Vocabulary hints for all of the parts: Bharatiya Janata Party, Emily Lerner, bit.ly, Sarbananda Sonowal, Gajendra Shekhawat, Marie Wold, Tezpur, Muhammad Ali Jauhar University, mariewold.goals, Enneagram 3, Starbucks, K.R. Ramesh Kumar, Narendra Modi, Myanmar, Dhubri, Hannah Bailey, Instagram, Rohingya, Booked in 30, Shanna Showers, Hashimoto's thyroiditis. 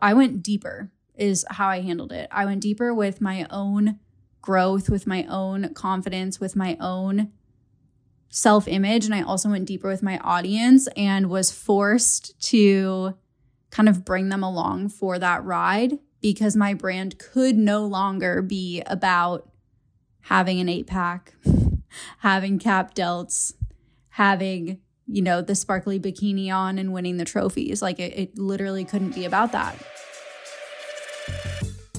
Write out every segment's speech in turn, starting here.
I went deeper is how I handled it. I went deeper with my own growth, with my own confidence, with my own self-image. And I also went deeper with my audience and was forced to kind of bring them along for that ride because my brand could no longer be about having an 8-pack, having cap delts, having, you know, the sparkly bikini on and winning the trophies. Like it literally couldn't be about that.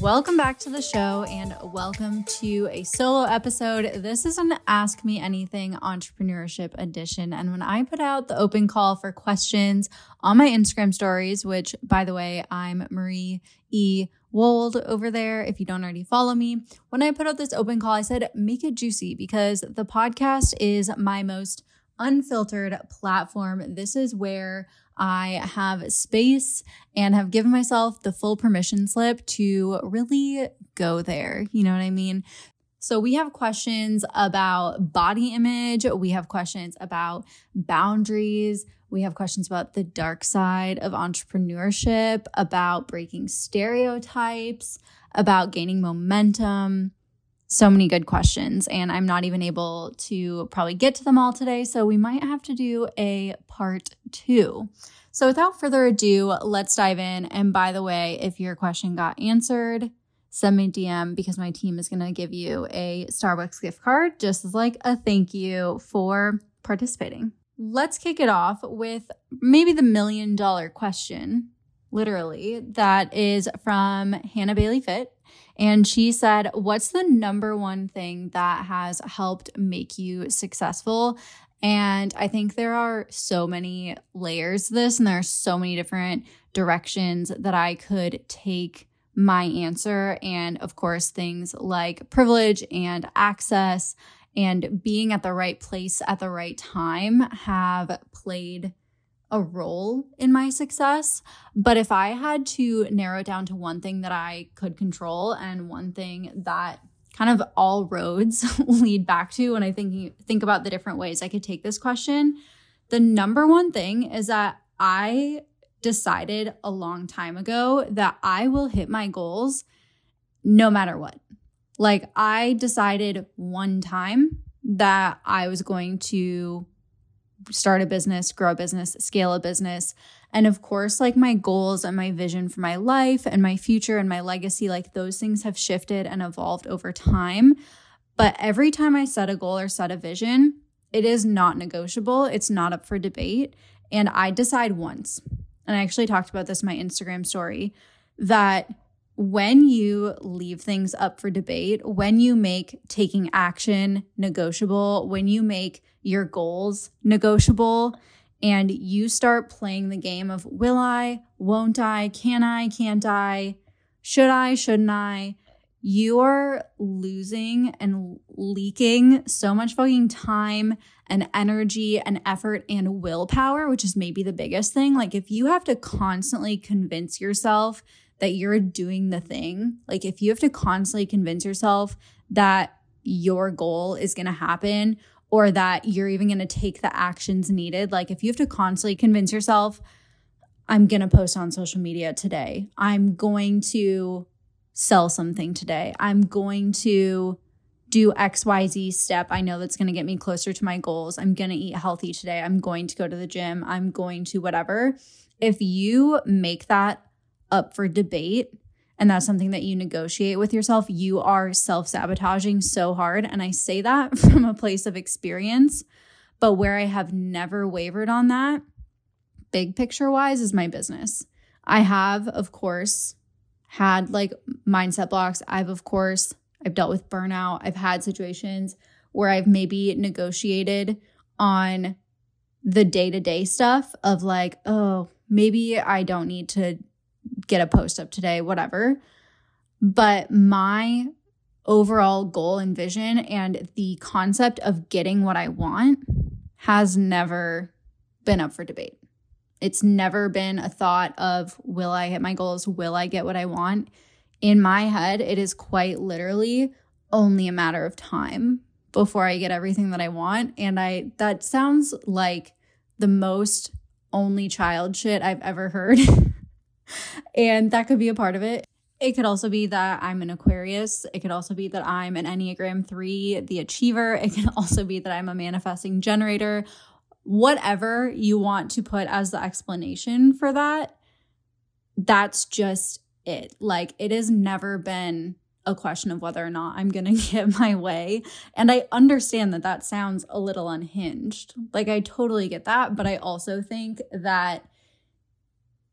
Welcome back to the show and welcome to a solo episode. This is an Ask Me Anything Entrepreneurship edition. And when I put out the open call for questions on my Instagram stories, which by the way, I'm Marie E. Wold over there, if you don't already follow me. When I put out this open call, I said, make it juicy because the podcast is my most unfiltered platform. This is where I have space and have given myself the full permission slip to really go there. You know what I mean? So we have questions about body image. We have questions about boundaries. We have questions about the dark side of entrepreneurship, about breaking stereotypes, about gaining momentum. So many good questions, and I'm not even able to probably get to them all today, so we might have to do a part 2. So without further ado, let's dive in. And by the way, if your question got answered, send me a DM because my team is going to give you a Starbucks gift card just as like a thank you for participating. Let's kick it off with maybe the $1 million question, literally, that is from Hannah Bailey Fit. And she said, what's the number one thing that has helped make you successful? And I think there are so many layers to this, and there are so many different directions that I could take my answer. And of course, things like privilege and access and being at the right place at the right time have played a role in my success. But if I had to narrow it down to one thing that I could control and one thing that kind of all roads lead back to when I think about the different ways I could take this question, the number one thing is that I decided a long time ago that I will hit my goals no matter what. Like I decided one time that I was going to start a business, grow a business, scale a business. And of course, like my goals and my vision for my life and my future and my legacy, like those things have shifted and evolved over time. But every time I set a goal or set a vision, it is not negotiable. It's not up for debate. And I decide once, and I actually talked about this in my Instagram story, that when you leave things up for debate, when you make taking action negotiable, when you make your goals negotiable, and you start playing the game of will I, won't I, can't I, should I, shouldn't I, you are losing and leaking so much fucking time and energy and effort and willpower, which is maybe the biggest thing. Like if you have to constantly convince yourself that you're doing the thing, like if you have to constantly convince yourself that your goal is going to happen or that you're even going to take the actions needed, like if you have to constantly convince yourself, I'm going to post on social media today, I'm going to sell something today, I'm going to do XYZ step, I know that's going to get me closer to my goals, I'm going to eat healthy today, I'm going to go to the gym, I'm going to whatever. If you make that up for debate, and that's something that you negotiate with yourself, you are self-sabotaging so hard. And I say that from a place of experience, but where I have never wavered on that, big picture wise, is my business. I have, of course, had like mindset blocks. I've dealt with burnout. I've had situations where I've maybe negotiated on the day-to-day stuff of like, oh, maybe I don't need to get a post up today, whatever. But my overall goal and vision and the concept of getting what I want has never been up for debate. It's never been a thought of, will I hit my goals? Will I get what I want? In my head, it is quite literally only a matter of time before I get everything that I want. And that sounds like the most only child shit I've ever heard. And that could be a part of it. It could also be that I'm an Aquarius. It could also be that I'm an Enneagram 3, the achiever. It can also be that I'm a manifesting generator. Whatever you want to put as the explanation for that, that's just it. Like, it has never been a question of whether or not I'm going to get my way. And I understand that that sounds a little unhinged. Like, I totally get that. But I also think that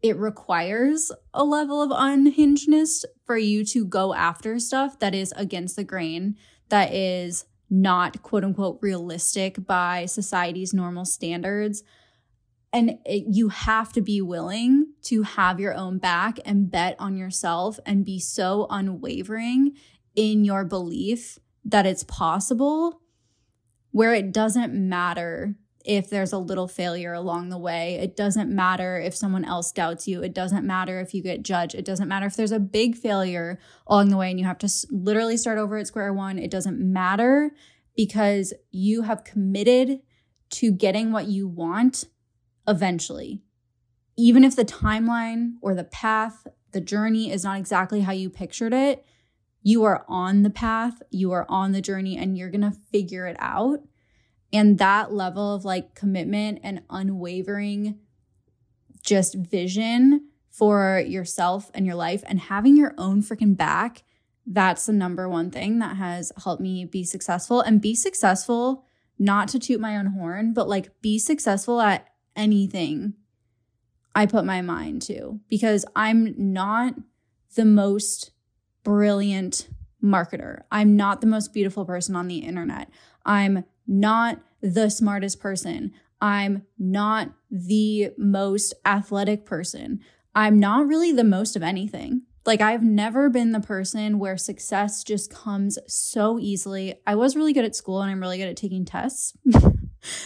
it requires a level of unhingedness for you to go after stuff that is against the grain, that is not quote unquote realistic by society's normal standards. And you have to be willing to have your own back and bet on yourself and be so unwavering in your belief that it's possible, where it doesn't matter if there's a little failure along the way. It doesn't matter if someone else doubts you. It doesn't matter if you get judged. It doesn't matter if there's a big failure along the way and you have to literally start over at square one. It doesn't matter, because you have committed to getting what you want eventually. Even if the timeline or the path, the journey is not exactly how you pictured it, you are on the path, you are on the journey, and you're going to figure it out. And that level of like commitment and unwavering just vision for yourself and your life and having your own freaking back, that's the number one thing that has helped me be successful. And be successful, not to toot my own horn, but like be successful at anything I put my mind to, because I'm not the most brilliant marketer. I'm not the most beautiful person on the internet. I'm not the smartest person. I'm not the most athletic person. I'm not really the most of anything. Like, I've never been the person where success just comes so easily. I was really good at school and I'm really good at taking tests.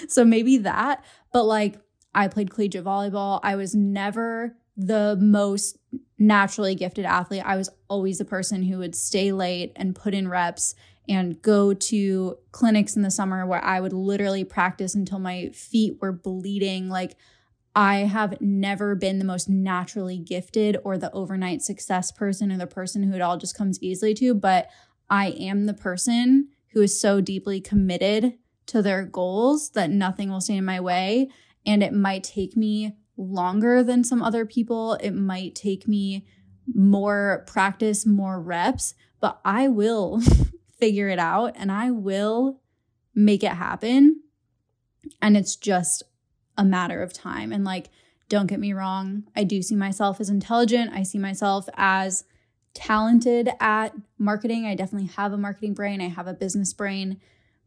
So maybe that, but like, I played collegiate volleyball. I was never the most naturally gifted athlete. I was always the person who would stay late and put in reps and go to clinics in the summer where I would literally practice until my feet were bleeding. Like, I have never been the most naturally gifted or the overnight success person or the person who it all just comes easily to, but I am the person who is so deeply committed to their goals that nothing will stand in my way. And it might take me longer than some other people. It might take me more practice, more reps, but I will figure it out and I will make it happen. And it's just a matter of time. And like, don't get me wrong, I do see myself as intelligent. I see myself as talented at marketing. I definitely have a marketing brain. I have a business brain.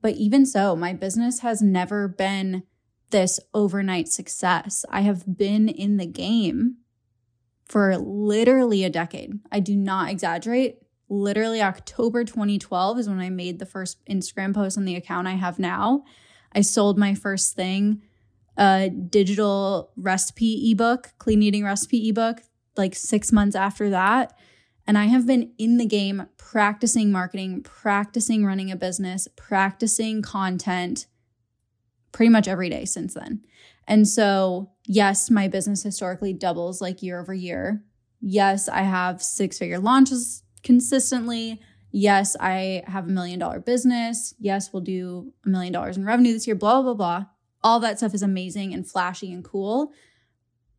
But even so, my business has never been this overnight success. I have been in the game for literally a decade. I do not exaggerate. Literally October 2012 is when I made the first Instagram post on the account I have now. I sold my first thing, a digital recipe ebook, clean eating recipe ebook, like 6 months after that. And I have been in the game practicing marketing, practicing running a business, practicing content pretty much every day since then. And so, yes, my business historically doubles like year over year. Yes, I have six-figure launches consistently. Yes, I have $1 million business. Yes, we'll do $1 million in revenue this year, blah, blah, blah. All that stuff is amazing and flashy and cool.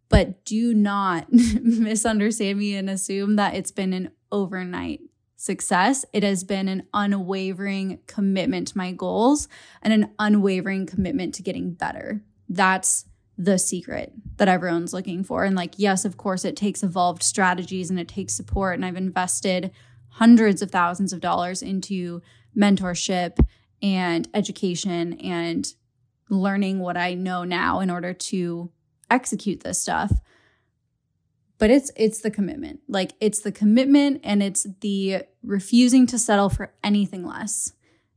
But do not misunderstand me and assume that it's been an overnight success. It has been an unwavering commitment to my goals and an unwavering commitment to getting better. That's the secret that everyone's looking for. And like, yes, of course, it takes evolved strategies and it takes support. And I've invested hundreds of thousands of dollars into mentorship and education and learning what I know now in order to execute this stuff. But it's the commitment. Like, it's the commitment and it's the refusing to settle for anything less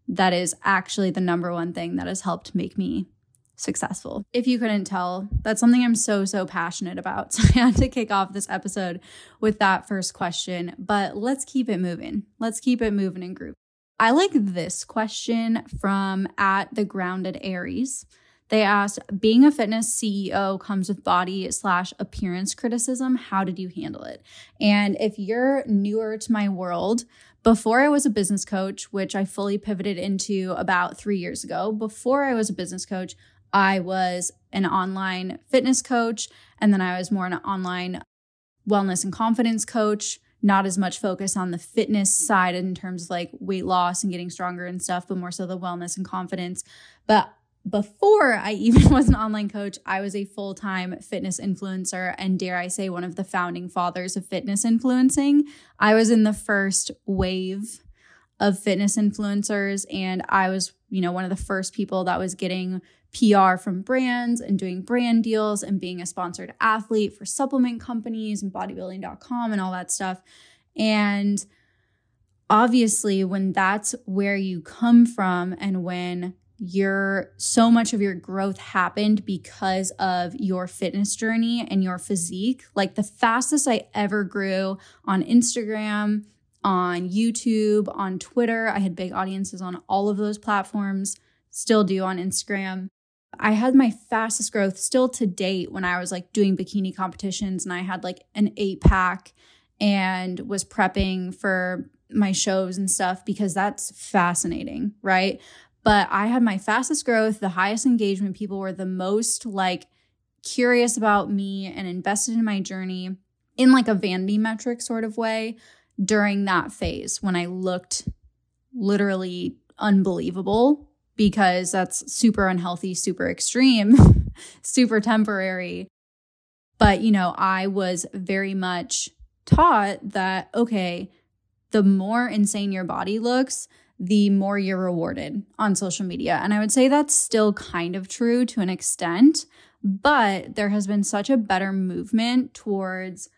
that is actually the number one thing that has helped make me successful. If you couldn't tell, that's something I'm so, so passionate about. So I had to kick off this episode with that first question, but let's keep it moving. Let's keep it moving in group. I like this question from @thegrounded Aries. They asked, being a fitness CEO comes with body/appearance criticism. How did you handle it? And if you're newer to my world, before I was a business coach, which I fully pivoted into about 3 years ago, before I was a business coach, I was an online fitness coach. And then I was more an online wellness and confidence coach, not as much focus on the fitness side in terms of like weight loss and getting stronger and stuff, but more so the wellness and confidence. But before I even was an online coach, I was a full-time fitness influencer and, dare I say, one of the founding fathers of fitness influencing. I was in the first wave of fitness influencers, and I was, one of the first people that was getting PR from brands and doing brand deals and being a sponsored athlete for supplement companies and bodybuilding.com and all that stuff. And obviously, when that's where you come from and when so much of your growth happened because of your fitness journey and your physique. Like, the fastest I ever grew on Instagram, on YouTube, on Twitter. I had big audiences on all of those platforms, still do on Instagram. I had my fastest growth still to date when I was like doing bikini competitions and I had like an 8-pack and was prepping for my shows and stuff, because that's fascinating, right? But I had my fastest growth, the highest engagement. People were the most like curious about me and invested in my journey in like a vanity metric sort of way during that phase when I looked literally unbelievable, because that's super unhealthy, super extreme, super temporary. But, I was very much taught that, okay, the more insane your body looks, the more you're rewarded on social media. And I would say that's still kind of true to an extent, but there has been such a better movement towards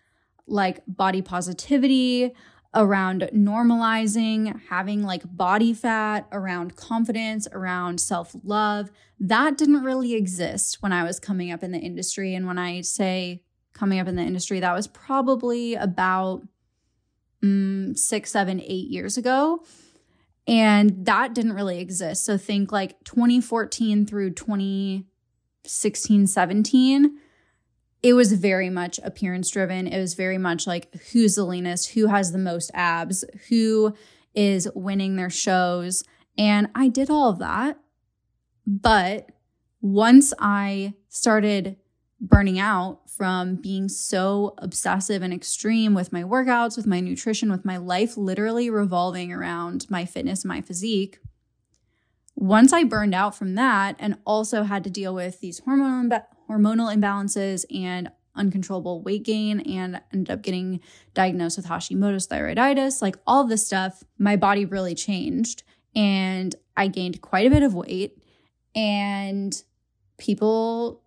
like body positivity, around normalizing, having like body fat, around confidence, around self-love. That didn't really exist when I was coming up in the industry. And when I say coming up in the industry, that was probably about 6, 7, 8 years ago. And that didn't really exist. So think like 2014 through 2016, 17, it was very much appearance driven. It was very much like who's the leanest, who has the most abs, who is winning their shows. And I did all of that. But once I started burning out from being so obsessive and extreme with my workouts, with my nutrition, with my life literally revolving around my fitness, my physique. Once I burned out from that and also had to deal with these hormonal imbalances and uncontrollable weight gain and ended up getting diagnosed with Hashimoto's thyroiditis, like all this stuff, my body really changed and I gained quite a bit of weight, and people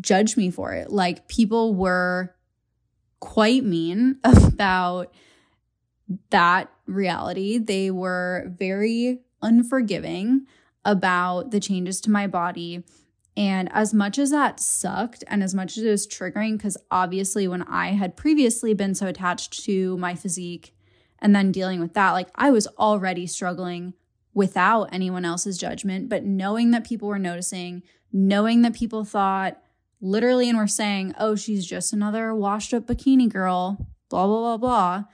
judge me for it. Like, people were quite mean about that reality. They were very unforgiving about the changes to my body. And as much as that sucked and as much as it was triggering, because obviously when I had previously been so attached to my physique and then dealing with that, like, I was already struggling without anyone else's judgment, but knowing that people were noticing, knowing that people thought literally and we're saying, oh, she's just another washed up bikini girl, blah, blah, blah, blah.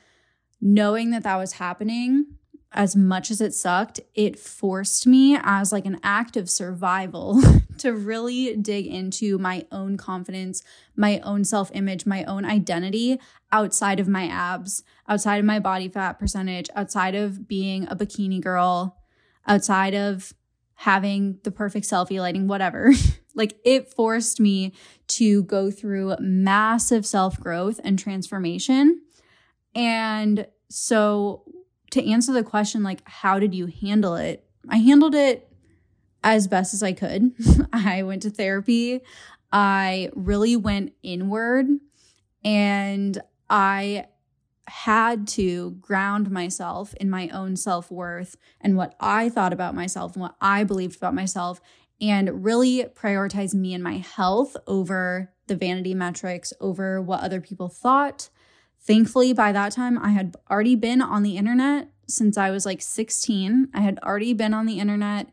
Knowing that that was happening, as much as it sucked, it forced me as like an act of survival to really dig into my own confidence, my own self-image, my own identity outside of my abs, outside of my body fat percentage, outside of being a bikini girl, outside of having the perfect selfie lighting, whatever. Like, it forced me to go through massive self-growth and transformation. And so to answer the question, like, how did you handle it? I handled it as best as I could. I went to therapy. I really went inward And I had to ground myself in my own self-worth and what I thought about myself and what I believed about myself, and really prioritize me and my health over the vanity metrics, over what other people thought. Thankfully, by that time, I had already been on the internet since I was like 16. I had already been on the internet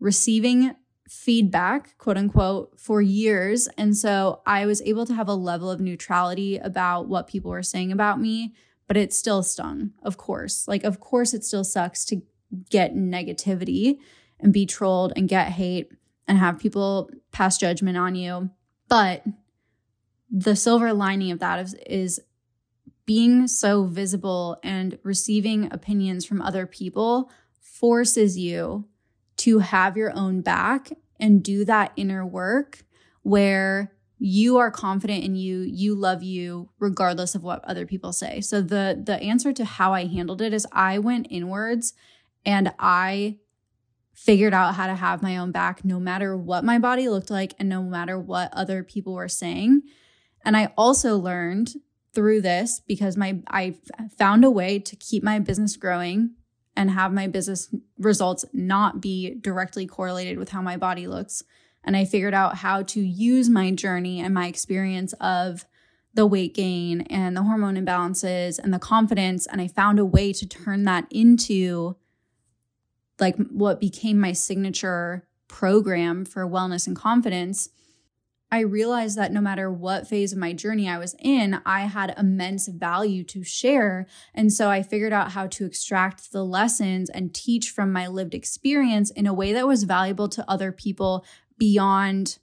receiving feedback, quote unquote, for years. And so I was able to have a level of neutrality about what people were saying about me, but it still stung, of course. Like, of course, it still sucks to get negativity and be trolled and get hate and have people pass judgment on you. But the silver lining of that is being so visible and receiving opinions from other people forces you to have your own back and do that inner work where you are confident in you, you love you regardless of what other people say. So the answer to how I handled it is I went inwards and I figured out how to have my own back no matter what my body looked like and no matter what other people were saying. And I also learned through this, because I found a way to keep my business growing and have my business results not be directly correlated with how my body looks. And I figured out how to use my journey and my experience of the weight gain and the hormone imbalances and the confidence. And I found a way to turn that into like what became my signature program for wellness and confidence. I realized that no matter what phase of my journey I was in, I had immense value to share. And so I figured out how to extract the lessons and teach from my lived experience in a way that was valuable to other people beyond,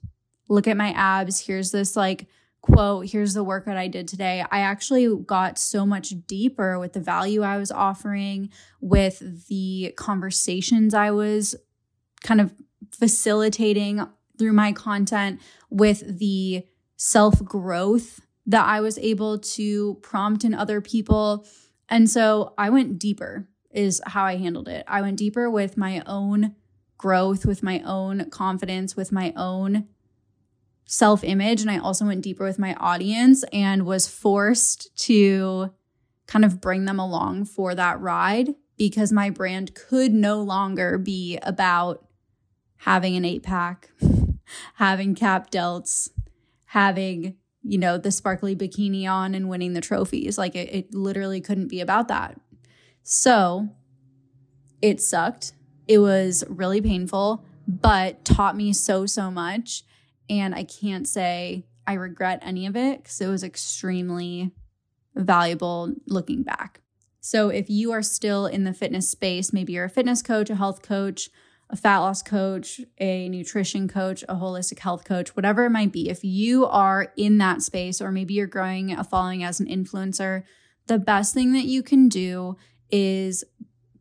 look at my abs, here's this like quote, here's the workout I did today. I actually got so much deeper with the value I was offering, with the conversations I was kind of facilitating through my content, with the self-growth that I was able to prompt in other people. And so I went deeper is how I handled it. I went deeper with my own growth, with my own confidence, with my own self-image. And I also went deeper with my audience and was forced to kind of bring them along for that ride, because my brand could no longer be about having an 8-pack, having cap delts, having, you know, the sparkly bikini on and winning the trophies. Like it literally couldn't be about that. So it sucked. It was really painful, but taught me so much. And I can't say I regret any of it, because it was extremely valuable looking back. So if you are still in the fitness space, maybe you're a fitness coach, a health coach, a fat loss coach, a nutrition coach, a holistic health coach, whatever it might be. If you are in that space, or maybe you're growing a following as an influencer, the best thing that you can do is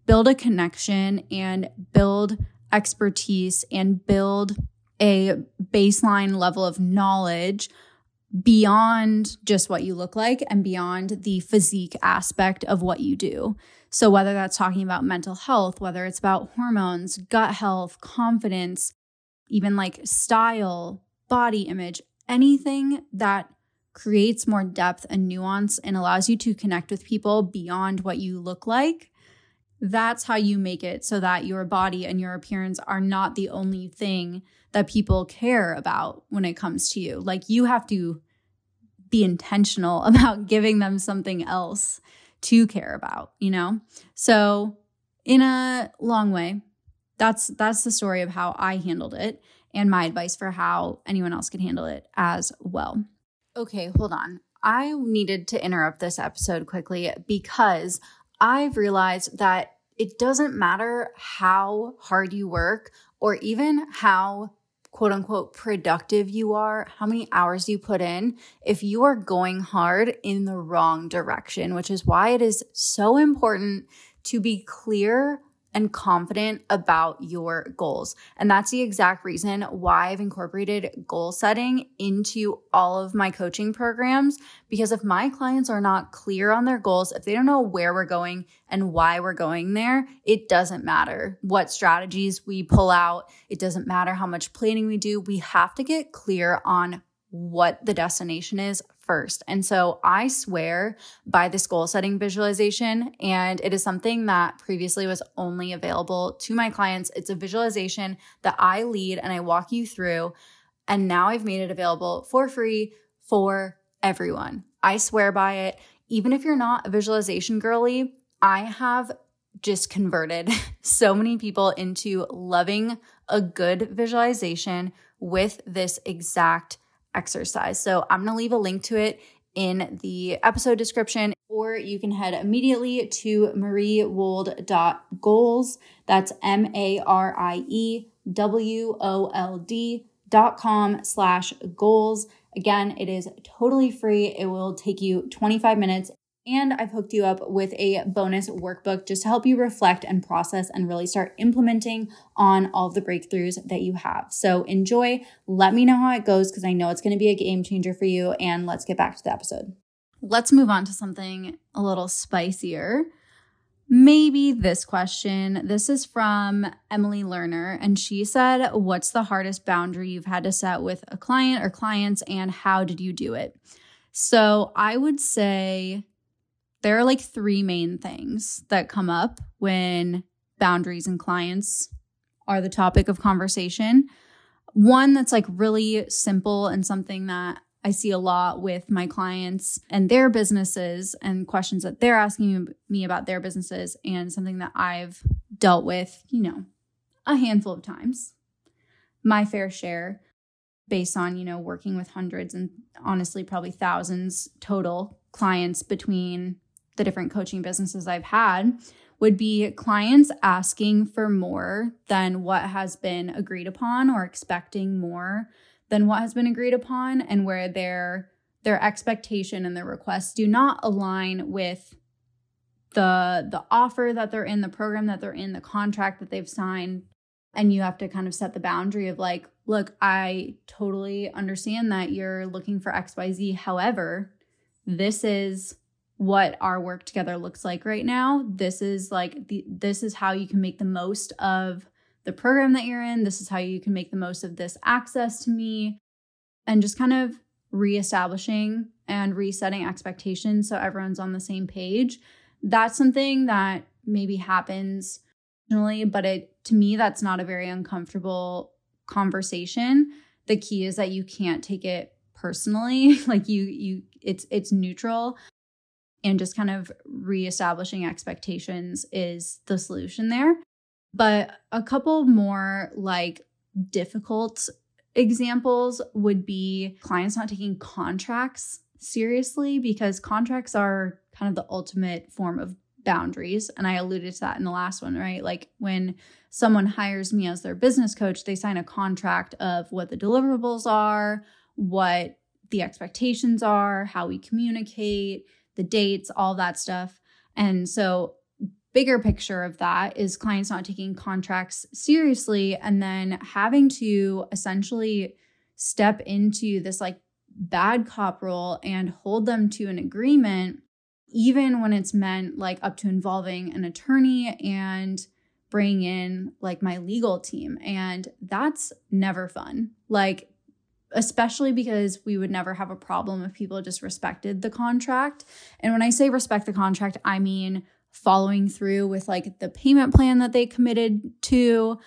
build a connection and build expertise and build a baseline level of knowledge beyond just what you look like and beyond the physique aspect of what you do. So whether that's talking about mental health, whether it's about hormones, gut health, confidence, even like style, body image, anything that creates more depth and nuance and allows you to connect with people beyond what you look like, that's how you make it so that your body and your appearance are not the only thing that people care about when it comes to you. Like, you have to be intentional about giving them something else to care about, you know? So in a long way, that's the story of how I handled it and my advice for how anyone else could handle it as well. Okay, hold on. I needed to interrupt this episode quickly because I've realized that it doesn't matter how hard you work or even how quote unquote productive you are, how many hours you put in, if you are going hard in the wrong direction, which is why it is so important to be clear and confident about your goals. And that's the exact reason why I've incorporated goal setting into all of my coaching programs, because if my clients are not clear on their goals, if they don't know where we're going and why we're going there, it doesn't matter what strategies we pull out. It doesn't matter how much planning we do. We have to get clear on what the destination is first. And so I swear by this goal setting visualization, and it is something that previously was only available to my clients. It's a visualization that I lead and I walk you through, and now I've made it available for free for everyone. I swear by it. Even if you're not a visualization girly, I have just converted so many people into loving a good visualization with this exact exercise. So I'm going to leave a link to it in the episode description, or you can head immediately to mariewold.goals. That's mariewold.com/goals. Again, it is totally free. It will take you 25 minutes. And I've hooked you up with a bonus workbook just to help you reflect and process and really start implementing on all of the breakthroughs that you have. So enjoy. Let me know how it goes, because I know it's going to be a game changer for you. And let's get back to the episode. Let's move on to something a little spicier. Maybe this question. This is from Emily Lerner, and she said, what's the hardest boundary you've had to set with a client or clients, and how did you do it? So I would say there are like three main things that come up when boundaries and clients are the topic of conversation. One that's like really simple and something that I see a lot with my clients and their businesses and questions that they're asking me about their businesses, and something that I've dealt with, you know, a handful of times, my fair share, based on, you know, working with hundreds and honestly probably thousands total clients between the different coaching businesses I've had, would be clients asking for more than what has been agreed upon, or expecting more than what has been agreed upon, and where their expectation and their requests do not align with the offer that they're in, the program that they're in, the contract that they've signed. And you have to kind of set the boundary of like, look, I totally understand that you're looking for XYZ. However, this is what our work together looks like right now. This is like, this is how you can make the most of the program that you're in. This is how you can make the most of this access to me, and just kind of reestablishing and resetting expectations so everyone's on the same page. That's something that maybe happens generally, but to me, that's not a very uncomfortable conversation. The key is that you can't take it personally. Like it's neutral, and just kind of reestablishing expectations is the solution there. But a couple more like difficult examples would be clients not taking contracts seriously, because contracts are kind of the ultimate form of boundaries. And I alluded to that in the last one, right? Like when someone hires me as their business coach, they sign a contract of what the deliverables are, what the expectations are, how we communicate, the dates, all that stuff. And so bigger picture of that is clients not taking contracts seriously, and then having to essentially step into this like bad cop role and hold them to an agreement, even when it's meant like up to involving an attorney and bringing in like my legal team. And that's never fun. Like, especially because we would never have a problem if people just respected the contract. And when I say respect the contract, I mean following through with like the payment plan that they committed to.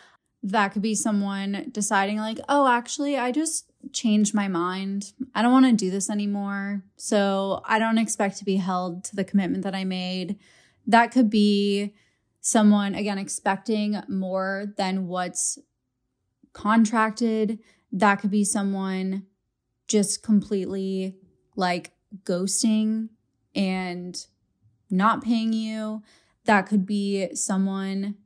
That could be someone deciding like, oh, actually, I just changed my mind. I don't want to do this anymore. So I don't expect to be held to the commitment that I made. That could be someone, again, expecting more than what's contracted. That could be someone just completely like ghosting and not paying you. That could be someone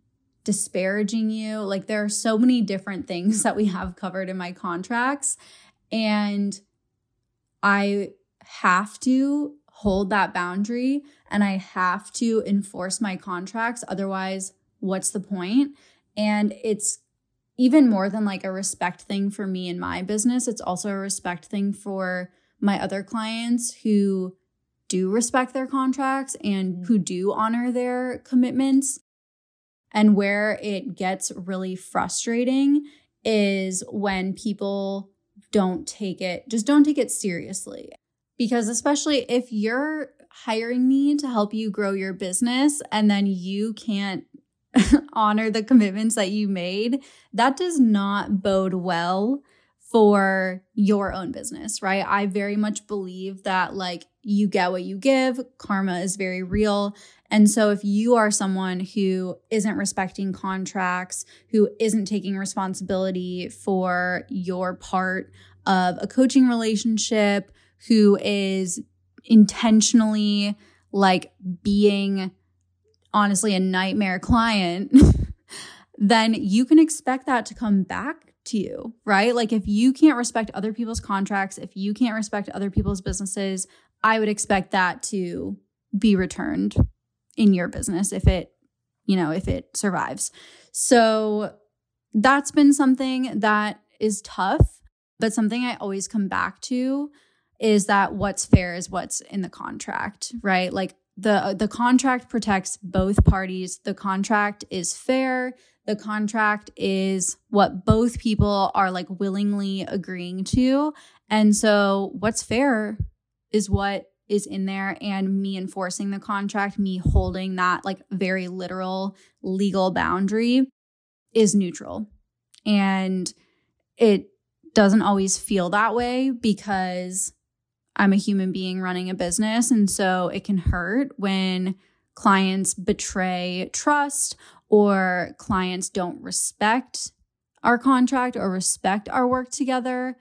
disparaging you. Like, there are so many different things that we have covered in my contracts, and I have to hold that boundary, and I have to enforce my contracts. Otherwise, what's the point? And it's even more than like a respect thing for me and my business. It's also a respect thing for my other clients who do respect their contracts and who do honor their commitments. And where it gets really frustrating is when people just don't take it seriously. Because especially if you're hiring me to help you grow your business and then you can't honor the commitments that you made, that does not bode well for your own business, right? I very much believe that like you get what you give, karma is very real. And so if you are someone who isn't respecting contracts, who isn't taking responsibility for your part of a coaching relationship, who is intentionally like being honestly a nightmare client, then you can expect that to come back to you, right? Like if you can't respect other people's contracts, if you can't respect other people's businesses, I would expect that to be returned in your business if it survives. So that's been something that is tough, but something I always come back to is that what's fair is what's in the contract, right? Like the contract protects both parties. The contract is fair. The contract is what both people are like willingly agreeing to. And so what's fair is what is in there, and me enforcing the contract, me holding that like very literal legal boundary is neutral. And it doesn't always feel that way because I'm a human being running a business, and so it can hurt when clients betray trust or clients don't respect our contract or respect our work together.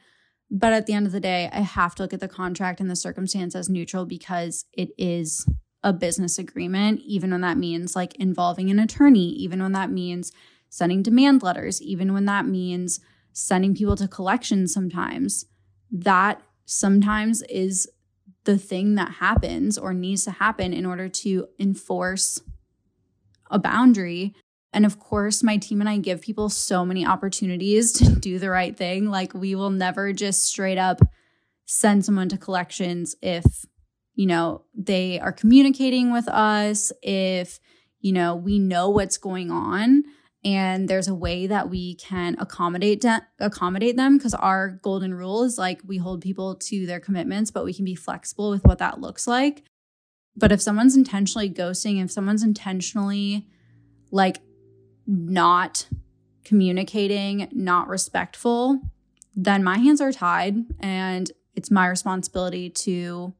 But at the end of the day, I have to look at the contract and the circumstance as neutral because it is a business agreement, even when that means like involving an attorney, even when that means sending demand letters, even when that means sending people to collections sometimes. That sometimes is the thing that happens or needs to happen in order to enforce a boundary. And of course, my team and I give people so many opportunities to do the right thing. Like we will never just straight up send someone to collections if, you know, they are communicating with us, if, you know, we know what's going on. And there's a way that we can accommodate them, because our golden rule is like we hold people to their commitments, but we can be flexible with what that looks like. But if someone's intentionally ghosting, if someone's intentionally like not communicating, not respectful, then my hands are tied and it's my responsibility to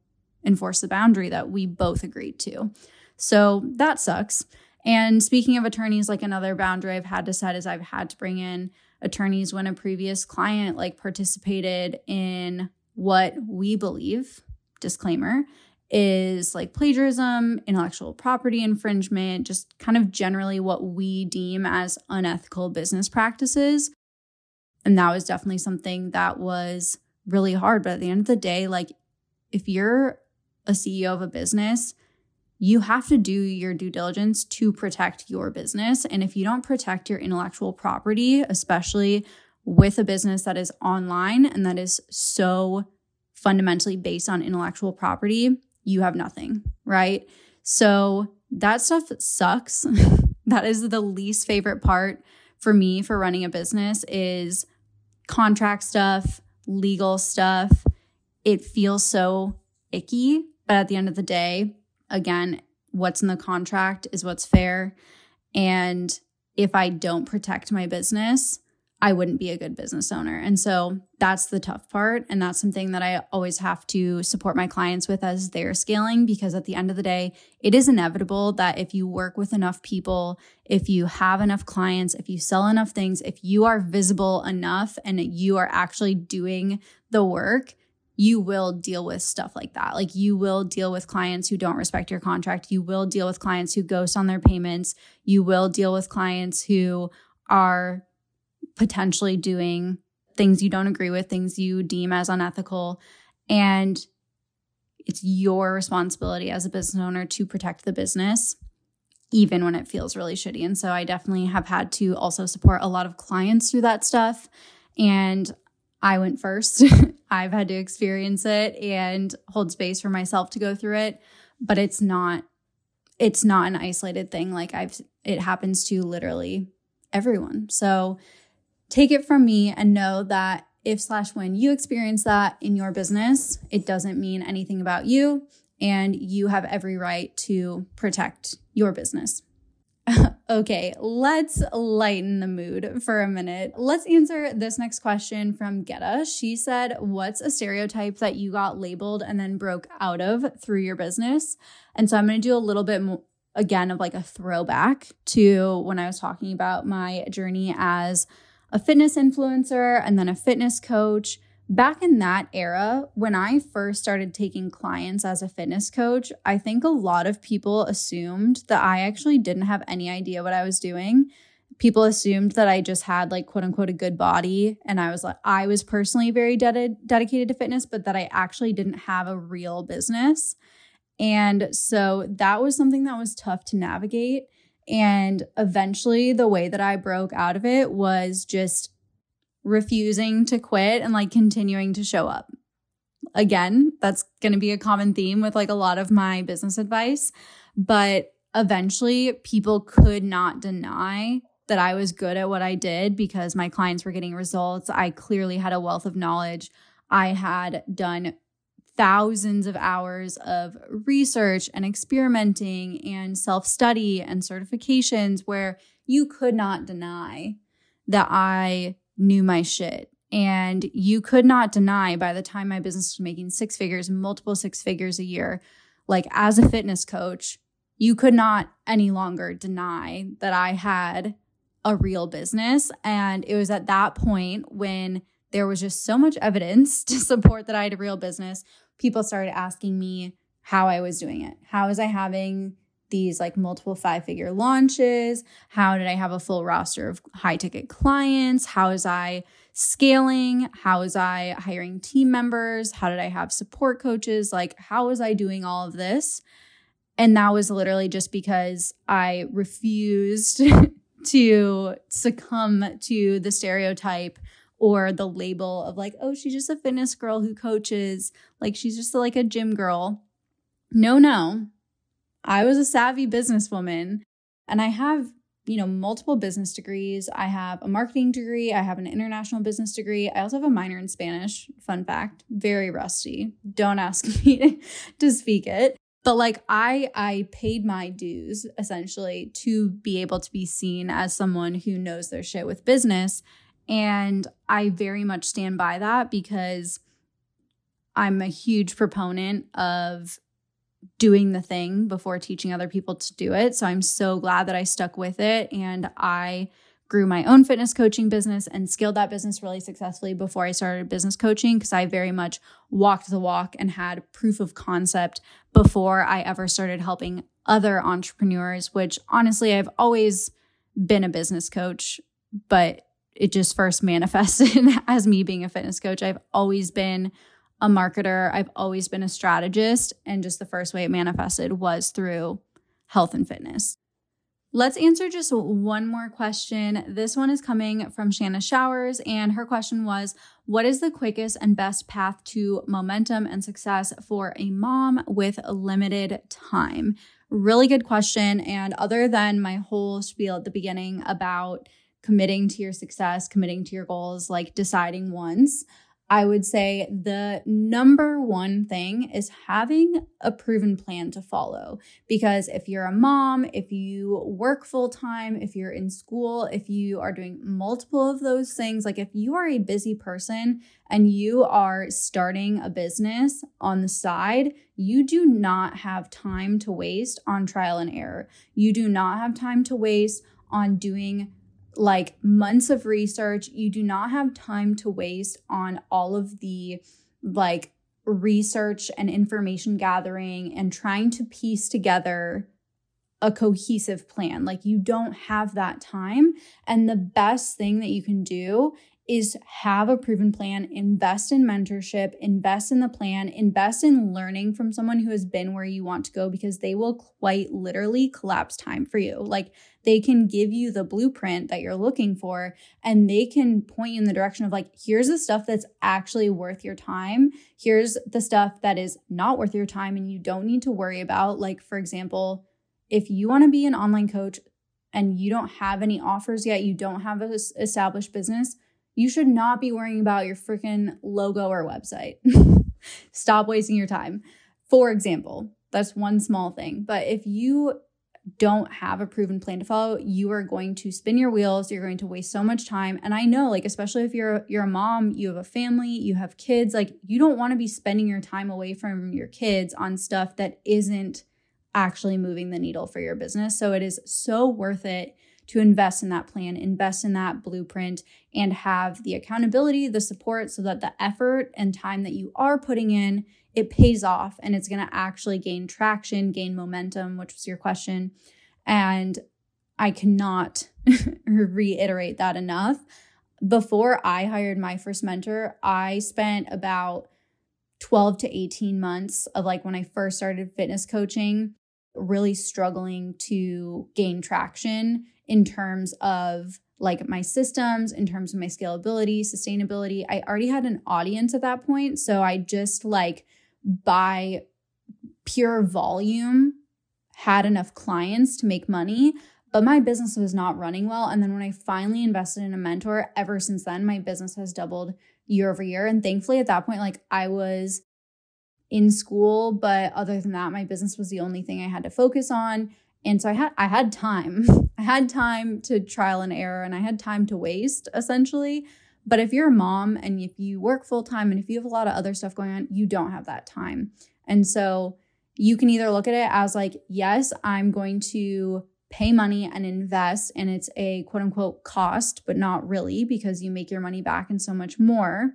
enforce the boundary that we both agreed to. So that sucks. And speaking of attorneys, like another boundary I've had to set is I've had to bring in attorneys when a previous client like participated in what we believe, disclaimer, is like plagiarism, intellectual property infringement, just kind of generally what we deem as unethical business practices. And that was definitely something that was really hard. But at the end of the day, like if you're a CEO of a business, you have to do your due diligence to protect your business. And if you don't protect your intellectual property, especially with a business that is online and that is so fundamentally based on intellectual property, you have nothing, right? So that stuff sucks. That is the least favorite part for me for running a business is contract stuff, legal stuff. It feels so icky, but at the end of the day, again, what's in the contract is what's fair. And if I don't protect my business, I wouldn't be a good business owner. And so that's the tough part. And that's something that I always have to support my clients with as they're scaling, because at the end of the day, it is inevitable that if you work with enough people, if you have enough clients, if you sell enough things, if you are visible enough and you are actually doing the work, you will deal with stuff like that. Like you will deal with clients who don't respect your contract. You will deal with clients who ghost on their payments. You will deal with clients who are potentially doing things you don't agree with, things you deem as unethical. And it's your responsibility as a business owner to protect the business, even when it feels really shitty. And so I definitely have had to also support a lot of clients through that stuff. And I went first. I've had to experience it and hold space for myself to go through it, but it's not an isolated thing. Like it happens to literally everyone. So take it from me and know that if/when you experience that in your business, it doesn't mean anything about you, and you have every right to protect your business. Okay, let's lighten the mood for a minute. Let's answer this next question from Geta. She said, what's a stereotype that you got labeled and then broke out of through your business? And so I'm going to do a little bit more, again, of like a throwback to when I was talking about my journey as a fitness influencer and then a fitness coach. Back in that era, when I first started taking clients as a fitness coach, I think a lot of people assumed that I actually didn't have any idea what I was doing. People assumed that I just had, like, quote unquote, a good body. And I was like, I was personally very dedicated to fitness, but that I actually didn't have a real business. And so that was something that was tough to navigate. And eventually the way that I broke out of it was just refusing to quit and like continuing to show up. Again, that's going to be a common theme with like a lot of my business advice, but eventually people could not deny that I was good at what I did because my clients were getting results. I clearly had a wealth of knowledge. I had done thousands of hours of research and experimenting and self-study and certifications where you could not deny that I knew my shit. And you could not deny by the time my business was making six figures, multiple six figures a year, like as a fitness coach, you could not any longer deny that I had a real business. And it was at that point when there was just so much evidence to support that I had a real business, people started asking me how I was doing it. How was I having these like multiple five-figure launches? How did I have a full roster of high-ticket clients? How was I scaling? How was I hiring team members? How did I have support coaches? Like, how was I doing all of this? And that was literally just because I refused to succumb to the stereotype or the label of like, oh, she's just a fitness girl who coaches. Like, she's just like a gym girl. No. I was a savvy businesswoman, and I have, multiple business degrees. I have a marketing degree. I have an international business degree. I also have a minor in Spanish. Fun fact, very rusty. Don't ask me to speak it. But like I paid my dues essentially to be able to be seen as someone who knows their shit with business. And I very much stand by that because I'm a huge proponent of doing the thing before teaching other people to do it. So I'm so glad that I stuck with it, and I grew my own fitness coaching business and scaled that business really successfully before I started business coaching, because I very much walked the walk and had proof of concept before I ever started helping other entrepreneurs, which honestly, I've always been a business coach, but it just first manifested as me being a fitness coach. I've always been a marketer. I've always been a strategist. And just the first way it manifested was through health and fitness. Let's answer just one more question. This one is coming from Shanna Showers. And her question was, what is the quickest and best path to momentum and success for a mom with limited time? Really good question. And other than my whole spiel at the beginning about committing to your success, committing to your goals, like deciding once, I would say the number one thing is having a proven plan to follow. Because if you're a mom, if you work full time, if you're in school, if you are doing multiple of those things, like if you are a busy person and you are starting a business on the side, you do not have time to waste on trial and error. You do not have time to waste on doing like months of research. You do not have time to waste on all of the like research and information gathering and trying to piece together a cohesive plan. Like, you don't have that time. And the best thing that you can do is have a proven plan, invest in mentorship, invest in the plan, invest in learning from someone who has been where you want to go, because they will quite literally collapse time for you. Like, they can give you the blueprint that you're looking for, and they can point you in the direction of like, here's the stuff that's actually worth your time. Here's the stuff that is not worth your time and you don't need to worry about. Like, for example, if you want to be an online coach and you don't have any offers yet, you don't have an established business, You should not be worrying about your freaking logo or website. Stop wasting your time. For example, that's one small thing. But if you don't have a proven plan to follow, you are going to spin your wheels. You're going to waste so much time. And I know, like, especially if you're a mom, you have a family, you have kids, like, you don't want to be spending your time away from your kids on stuff that isn't actually moving the needle for your business. So it is so worth it to invest in that plan, invest in that blueprint, and have the accountability, the support, so that the effort and time that you are putting in, it pays off and it's going to actually gain traction, gain momentum, which was your question. And I cannot reiterate that enough. Before I hired my first mentor, I spent about 12 to 18 months of, like, when I first started fitness coaching, really struggling to gain traction in terms of, like, my systems, in terms of my scalability, sustainability. I already had an audience at that point. So I just, like, by pure volume had enough clients to make money, but my business was not running well. And then when I finally invested in a mentor, ever since then, my business has doubled year over year. And thankfully at that point, like, I was in school, but other than that, my business was the only thing I had to focus on. And so I had time. I had time to trial and error, and I had time to waste, essentially. But if you're a mom and if you work full time and if you have a lot of other stuff going on, you don't have that time. And so you can either look at it as, like, yes, I'm going to pay money and invest, and it's a quote unquote cost, but not really, because you make your money back and so much more.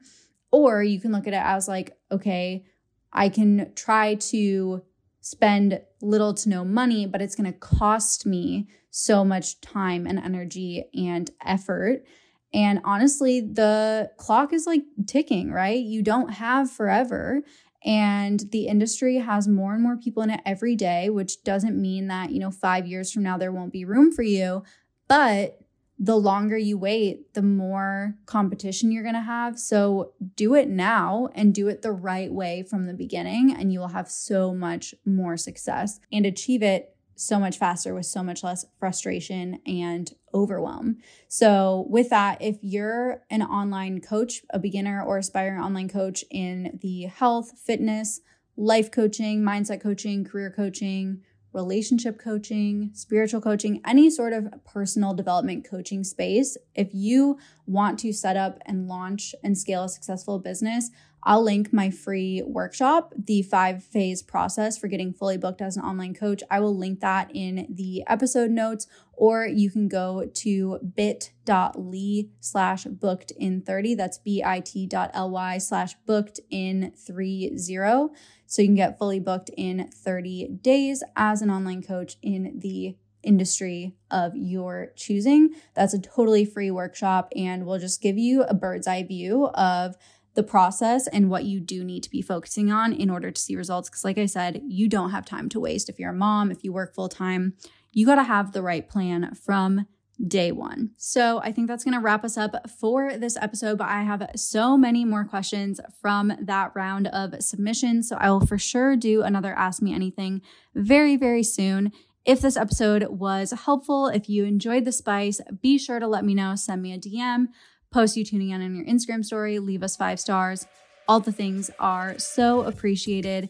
Or you can look at it as, like, okay, I can try to spend little to no money, but it's going to cost me so much time and energy and effort. And honestly, the clock is, like, ticking, right? You don't have forever. And the industry has more and more people in it every day, which doesn't mean that, you know, 5 years from now, there won't be room for you. But the longer you wait, the more competition you're going to have. So do it now and do it the right way from the beginning, and you will have so much more success and achieve it so much faster with so much less frustration and overwhelm. So with that, if you're an online coach, a beginner or aspiring online coach in the health, fitness, life coaching, mindset coaching, career coaching, relationship coaching, spiritual coaching, any sort of personal development coaching space, if you want to set up and launch and scale a successful business, I'll link my free workshop, the 5-phase process for getting fully booked as an online coach. I will link that in the episode notes, or you can go to bit.ly/bookedin30. That's bit.ly/bookedin30. So you can get fully booked in 30 days as an online coach in the industry of your choosing. That's a totally free workshop, and we'll just give you a bird's eye view of the process and what you do need to be focusing on in order to see results. Because, like I said, you don't have time to waste. If you're a mom, if you work full time, you got to have the right plan from day one. So I think that's going to wrap us up for this episode, but I have so many more questions from that round of submissions. So I will for sure do another Ask Me Anything very, very soon. If this episode was helpful, if you enjoyed the spice, be sure to let me know. Send me a DM, post you tuning in on your Instagram story, leave us 5 stars. All the things are so appreciated.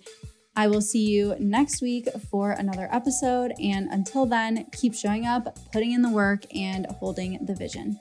I will see you next week for another episode. And until then, keep showing up, putting in the work, and holding the vision.